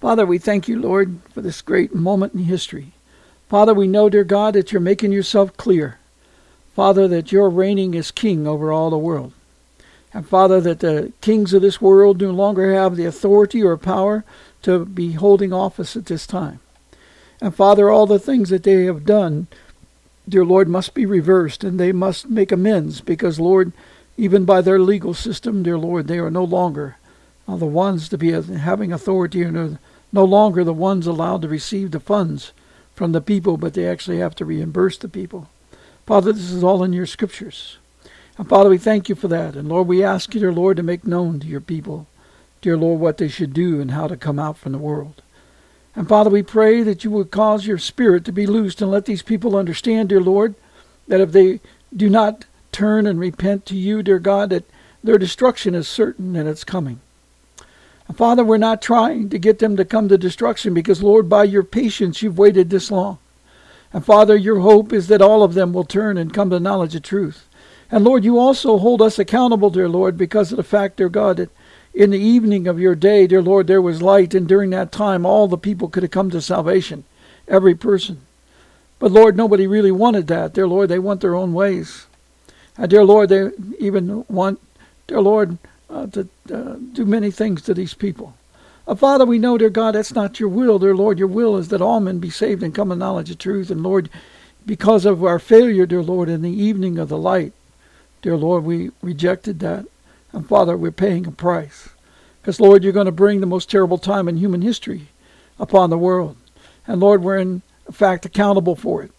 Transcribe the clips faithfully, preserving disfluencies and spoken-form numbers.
Father, we thank you, Lord, for this great moment in history. Father, we know, dear God, that you're making yourself clear. Father, that you're reigning as king over all the world. And Father, that the kings of this world no longer have the authority or power to be holding office at this time. And Father, all the things that they have done, dear Lord, must be reversed, and they must make amends, because, Lord, even by their legal system, dear Lord, they are no longer uh, the ones to be uh, having authority, and are no longer the ones allowed to receive the funds from the people, but they actually have to reimburse the people. Father, this is all in your scriptures. And Father, we thank you for that. And Lord, we ask you, dear Lord, to make known to your people, dear Lord, what they should do and how to come out from the world. And Father, we pray that you would cause your spirit to be loosed and let these people understand, dear Lord, that if they do not turn and repent to you, dear God, that their destruction is certain and it's coming. And Father, we're not trying to get them to come to destruction because, Lord, by your patience, you've waited this long. And Father, your hope is that all of them will turn and come to knowledge of truth. And Lord, you also hold us accountable, dear Lord, because of the fact, dear God, that in the evening of your day, dear Lord, there was light, and during that time, all the people could have come to salvation, every person. But, Lord, nobody really wanted that. Dear Lord, they want their own ways. And, dear Lord, they even want, dear Lord, uh, to uh, do many things to these people. Uh, Father, we know, dear God, that's not your will. Dear Lord, your will is that all men be saved and come to knowledge of truth. And, Lord, because of our failure, dear Lord, in the evening of the light, dear Lord, we rejected that. And Father, we're paying a price. Because, Lord, you're going to bring the most terrible time in human history upon the world. And, Lord, we're in fact accountable for it.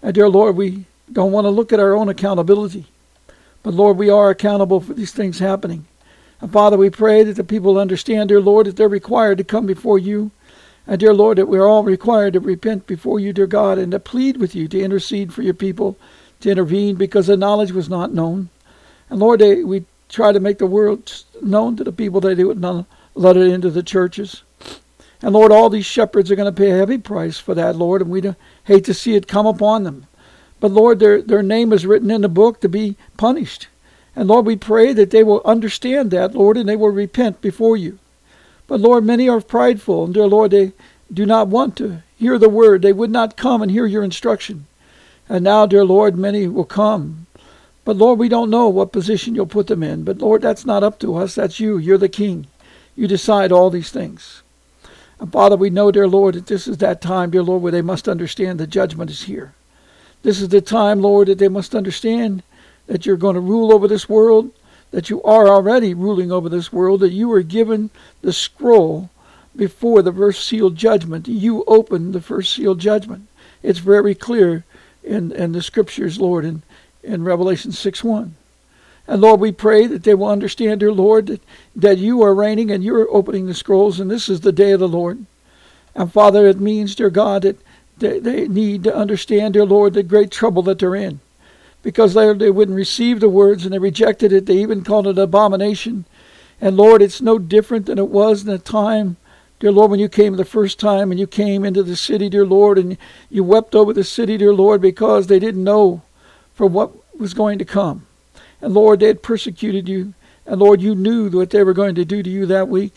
And, dear Lord, we don't want to look at our own accountability. But, Lord, we are accountable for these things happening. And, Father, we pray that the people understand, dear Lord, that they're required to come before you. And, dear Lord, that we're all required to repent before you, dear God, and to plead with you to intercede for your people, to intervene, because the knowledge was not known. And, Lord, they, we try to make the world known to the people that they would not let it into the churches. And Lord, all these shepherds are going to pay a heavy price for that, Lord, and we hate to see it come upon them. But Lord, their, their name is written in the book to be punished. And Lord, we pray that they will understand that, Lord, and they will repent before you. But Lord, many are prideful, and dear Lord, they do not want to hear the word. They would not come and hear your instruction. And now, dear Lord, many will come. But, Lord, we don't know what position you'll put them in. But, Lord, that's not up to us. That's you. You're the king. You decide all these things. And, Father, we know, dear Lord, that this is that time, dear Lord, where they must understand the judgment is here. This is the time, Lord, that they must understand that you're going to rule over this world, that you are already ruling over this world, that you were given the scroll before the first sealed judgment. You opened the first sealed judgment. It's very clear in, in the scriptures, Lord, and in Revelation six one. And Lord, we pray that they will understand, dear Lord, that, that you are reigning and you're opening the scrolls, and this is the day of the Lord. And Father, it means, dear God, that they, they need to understand, dear Lord, the great trouble that they're in. Because they, they wouldn't receive the words, and they rejected it. They even called it abomination. And Lord, it's no different than it was in the time, dear Lord, when you came the first time, and you came into the city, dear Lord, and you wept over the city, dear Lord, because they didn't know for what was going to come. And Lord, they had persecuted you. And Lord, you knew what they were going to do to you that week.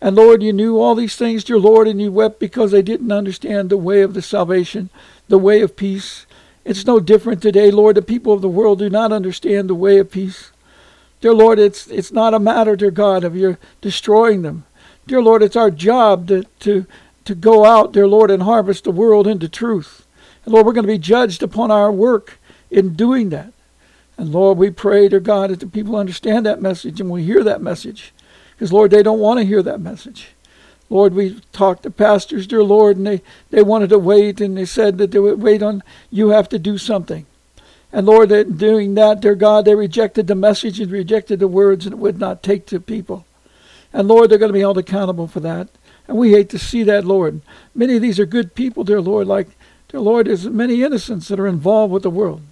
And Lord, you knew all these things, dear Lord, and you wept because they didn't understand the way of the salvation, the way of peace. It's no different today, Lord. The people of the world do not understand the way of peace. Dear Lord, it's it's not a matter, dear God, of your destroying them. Dear Lord, it's our job to, to, to go out, dear Lord, and harvest the world into truth. And Lord, we're going to be judged upon our work in doing that. And Lord, we pray, dear God, that the people understand that message and will hear that message. Because, Lord, they don't want to hear that message. Lord, we talked to pastors, dear Lord, and they, they wanted to wait, and they said that they would wait on, you have to do something. And Lord, in doing that, dear God, they rejected the message and rejected the words, and it would not take to people. And, Lord, they're going to be held accountable for that. And we hate to see that, Lord. Many of these are good people, dear Lord. Like, dear Lord, there's many innocents that are involved with the world.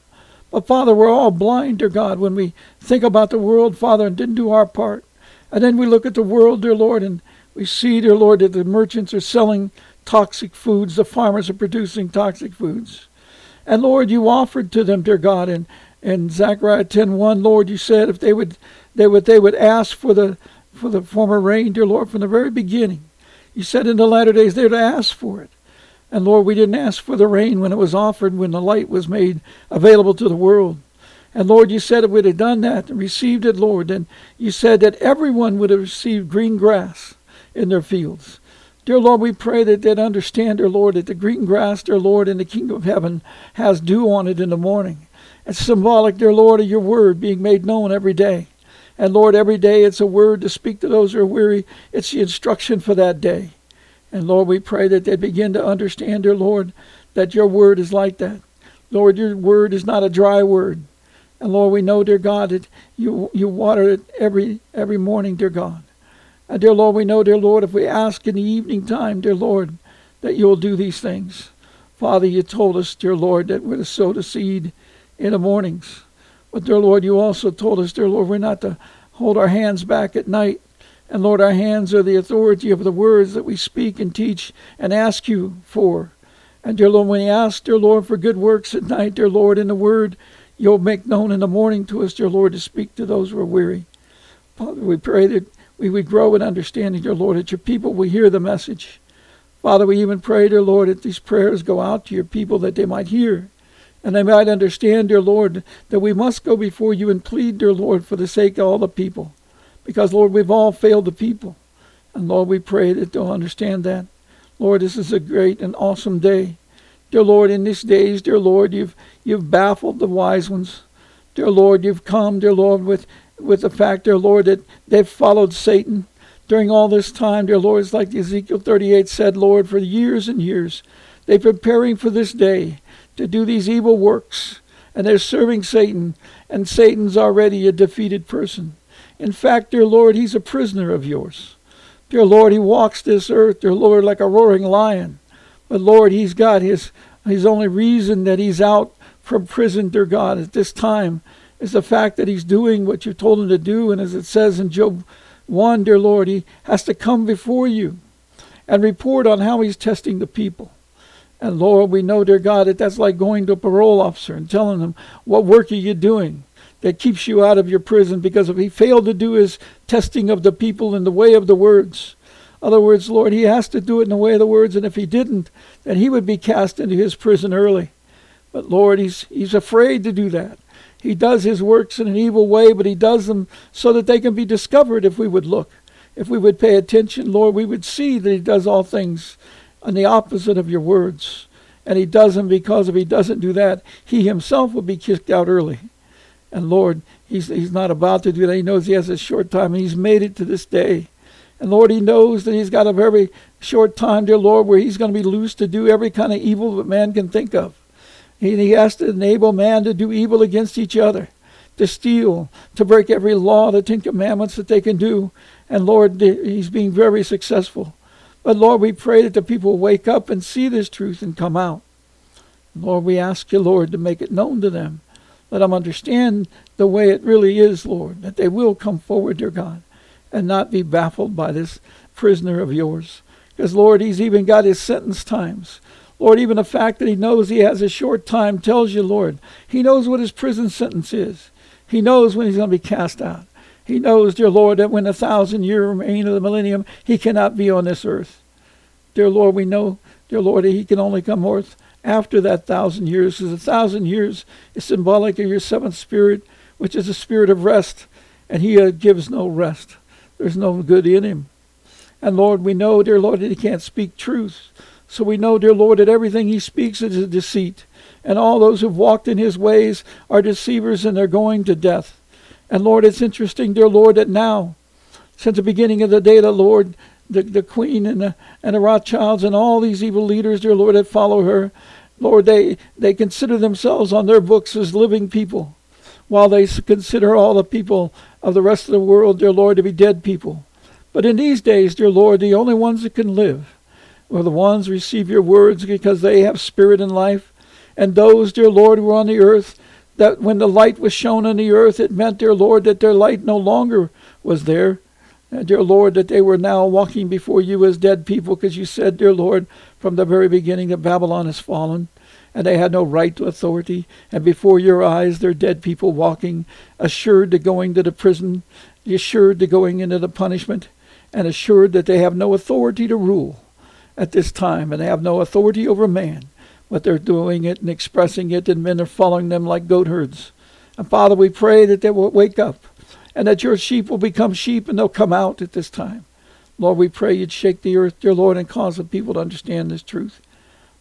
But, Father, we're all blind, dear God, when we think about the world, Father, and didn't do our part. And then we look at the world, dear Lord, and we see, dear Lord, that the merchants are selling toxic foods. The farmers are producing toxic foods. And, Lord, you offered to them, dear God, and in Zechariah ten one, Lord, you said if they would they would they would ask for the for the former rain, dear Lord, from the very beginning. You said in the latter days they would ask for it. And Lord, we didn't ask for the rain when it was offered, when the light was made available to the world. And Lord, you said if we'd have done that and received it, Lord, then you said that everyone would have received green grass in their fields. Dear Lord, we pray that they'd understand, dear Lord, that the green grass, dear Lord, in the kingdom of heaven has dew on it in the morning. It's symbolic, dear Lord, of your word being made known every day. And Lord, every day it's a word to speak to those who are weary. It's the instruction for that day. And Lord, we pray that they begin to understand, dear Lord, that your word is like that. Lord, your word is not a dry word. And Lord, we know, dear God, that you, you water it every, every morning, dear God. And dear Lord, we know, dear Lord, if we ask in the evening time, dear Lord, that you'll do these things. Father, you told us, dear Lord, that we're to sow the seed in the mornings. But, dear Lord, you also told us, dear Lord, we're not to hold our hands back at night. And, Lord, our hands are the authority of the words that we speak and teach and ask you for. And, dear Lord, when you ask, dear Lord, for good works at night, dear Lord, in the word, you'll make known in the morning to us, dear Lord, to speak to those who are weary. Father, we pray that we would grow in understanding, dear Lord, that your people will hear the message. Father, we even pray, dear Lord, that these prayers go out to your people that they might hear. And they might understand, dear Lord, that we must go before you and plead, dear Lord, for the sake of all the people. Because, Lord, we've all failed the people. And, Lord, we pray that they'll understand that. Lord, this is a great and awesome day. Dear Lord, in these days, dear Lord, you've you've baffled the wise ones. Dear Lord, you've come, dear Lord, with, with the fact, dear Lord, that they've followed Satan. During all this time, dear Lord, it's like Ezekiel thirty-eight said, Lord, for years and years, they're preparing for this day to do these evil works, and they're serving Satan, and Satan's already a defeated person. In fact, dear Lord, he's a prisoner of yours. Dear Lord, he walks this earth, dear Lord, like a roaring lion. But Lord, he's got his, his only reason that he's out from prison, dear God, at this time is the fact that he's doing what you told him to do, and as it says in Job one, dear Lord, he has to come before you and report on how he's testing the people. And Lord, we know, dear God, that that's like going to a parole officer and telling them, what work are you doing that keeps you out of your prison? Because if he failed to do his testing of the people in the way of the words, in other words, Lord, he has to do it in the way of the words. And if he didn't, then he would be cast into his prison early. But Lord, he's he's afraid to do that. He does his works in an evil way, but he does them so that they can be discovered if we would look. If we would pay attention, Lord, we would see that he does all things and the opposite of your words. And he doesn't, because if he doesn't do that, he himself will be kicked out early. And Lord, he's he's not about to do that. He knows he has a short time, and he's made it to this day. And Lord, he knows that he's got a very short time, dear Lord, where he's going to be loose to do every kind of evil that man can think of. He, he has to enable man to do evil against each other, to steal, to break every law, the Ten Commandments that they can do. And Lord, he's being very successful. But Lord, we pray that the people wake up and see this truth and come out. Lord, we ask you, Lord, to make it known to them. Let them understand the way it really is, Lord, that they will come forward, dear God, and not be baffled by this prisoner of yours. Because, Lord, he's even got his sentence times. Lord, even the fact that he knows he has a short time tells you, Lord, he knows what his prison sentence is. He knows when he's going to be cast out. He knows, dear Lord, that when the thousand-year reign of the millennium, he cannot be on this earth. Dear Lord, we know, dear Lord, that he can only come forth after that thousand years, because a thousand years is symbolic of your seventh spirit, which is a spirit of rest, and he uh, gives no rest. There's no good in him. And Lord, we know, dear Lord, that he can't speak truth. So we know, dear Lord, that everything he speaks is a deceit, and all those who've walked in his ways are deceivers, and they're going to death. And Lord, it's interesting, dear Lord, that now, since the beginning of the day, the Lord, the, the Queen and the, and the Rothschilds and all these evil leaders, dear Lord, that follow her, Lord, they, they consider themselves on their books as living people, while they consider all the people of the rest of the world, dear Lord, to be dead people. But in these days, dear Lord, the only ones that can live are the ones who receive your words, because they have spirit and life. And those, dear Lord, who are on the earth, that when the light was shown on the earth, it meant, dear Lord, that their light no longer was there. And, dear Lord, that they were now walking before you as dead people, because you said, dear Lord, from the very beginning that Babylon has fallen, and they had no right to authority. And before your eyes, they're dead people walking, assured to going to the prison, assured to going into the punishment, and assured that they have no authority to rule at this time, and they have no authority over man. But they're doing it and expressing it, and men are following them like goat herds. And Father, we pray that they will wake up, and that your sheep will become sheep, and they'll come out at this time. Lord, we pray you'd shake the earth, dear Lord, and cause the people to understand this truth.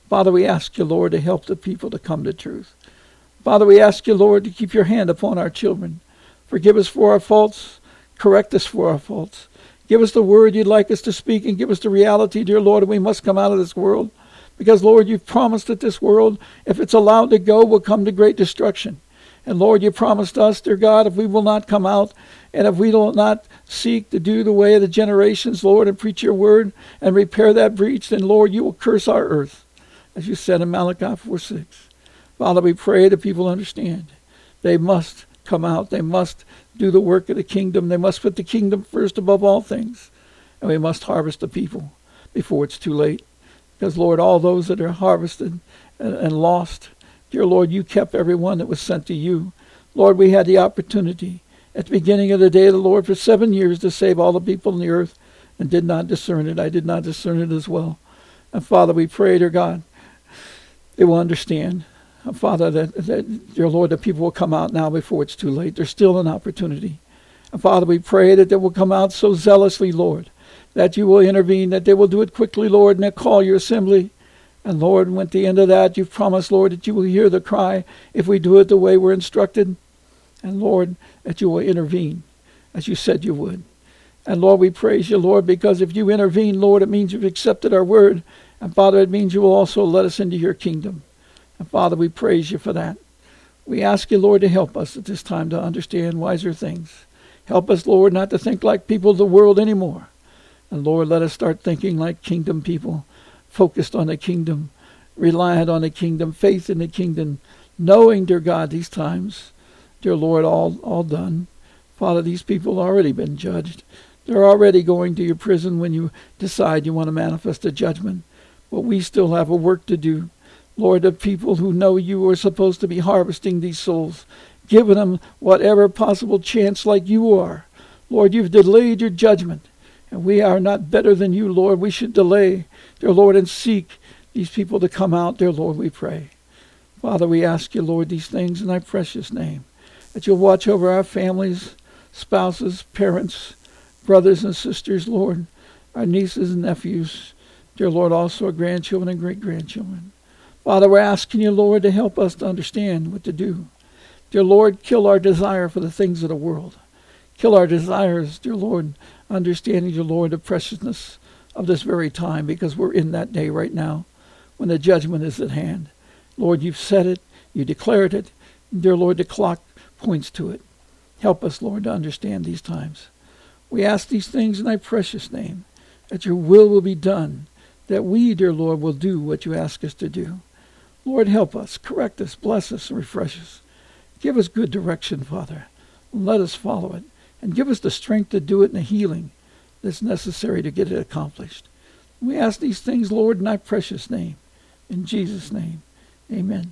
Father, we ask you, Lord, to help the people to come to truth. Father, we ask you, Lord, to keep your hand upon our children. Forgive us for our faults. Correct us for our faults. Give us the word you'd like us to speak, and give us the reality, dear Lord, that we must come out of this world. Because, Lord, you've promised that this world, if it's allowed to go, will come to great destruction. And, Lord, you promised us, dear God, if we will not come out, and if we will not seek to do the way of the generations, Lord, and preach your word and repair that breach, then, Lord, you will curse our earth, as you said in Malachi four six. Father, we pray that people understand. They must come out. They must do the work of the kingdom. They must put the kingdom first above all things. And we must harvest the people before it's too late. Because, Lord, all those that are harvested and, and lost, dear Lord, you kept everyone that was sent to you. Lord, we had the opportunity at the beginning of the day of the Lord for seven years to save all the people on the earth, and did not discern it. I did not discern it as well. And, Father, we pray, dear God, they will understand. And, Father, that, that, dear Lord, the people will come out now before it's too late. There's still an opportunity. And, Father, we pray that they will come out so zealously, Lord, that you will intervene, that they will do it quickly, Lord, and they'll call your assembly. And, Lord, when at the end of that, you've promised, Lord, that you will hear the cry if we do it the way we're instructed. And, Lord, that you will intervene, as you said you would. And, Lord, we praise you, Lord, because if you intervene, Lord, it means you've accepted our word. And, Father, it means you will also let us into your kingdom. And, Father, we praise you for that. We ask you, Lord, to help us at this time to understand wiser things. Help us, Lord, not to think like people of the world anymore. And, Lord, let us start thinking like kingdom people, focused on the kingdom, reliant on the kingdom, faith in the kingdom, knowing, dear God, these times, dear Lord, all, all done. Father, these people have already been judged. They're already going to your prison when you decide you want to manifest a judgment. But we still have a work to do. Lord, the people who know you are supposed to be harvesting these souls, giving them whatever possible chance like you are. Lord, you've delayed your judgment. And we are not better than you, Lord. We should delay, dear Lord, and seek these people to come out, dear Lord, we pray. Father, we ask you, Lord, these things in thy precious name, that you'll watch over our families, spouses, parents, brothers and sisters, Lord, our nieces and nephews, dear Lord, also our grandchildren and great-grandchildren. Father, we're asking you, Lord, to help us to understand what to do. Dear Lord, kill our desire for the things of the world. Kill our desires, dear Lord, understanding, dear Lord, the preciousness of this very time, because we're in that day right now when the judgment is at hand. Lord, you've said it, you declared it, and dear Lord, the clock points to it. Help us, Lord, to understand these times. We ask these things in thy precious name, that your will will be done, that we, dear Lord, will do what you ask us to do. Lord, help us, correct us, bless us, and refresh us. Give us good direction, Father, and let us follow it. And give us the strength to do it and the healing that's necessary to get it accomplished. We ask these things, Lord, in thy precious name. In Jesus' name, amen.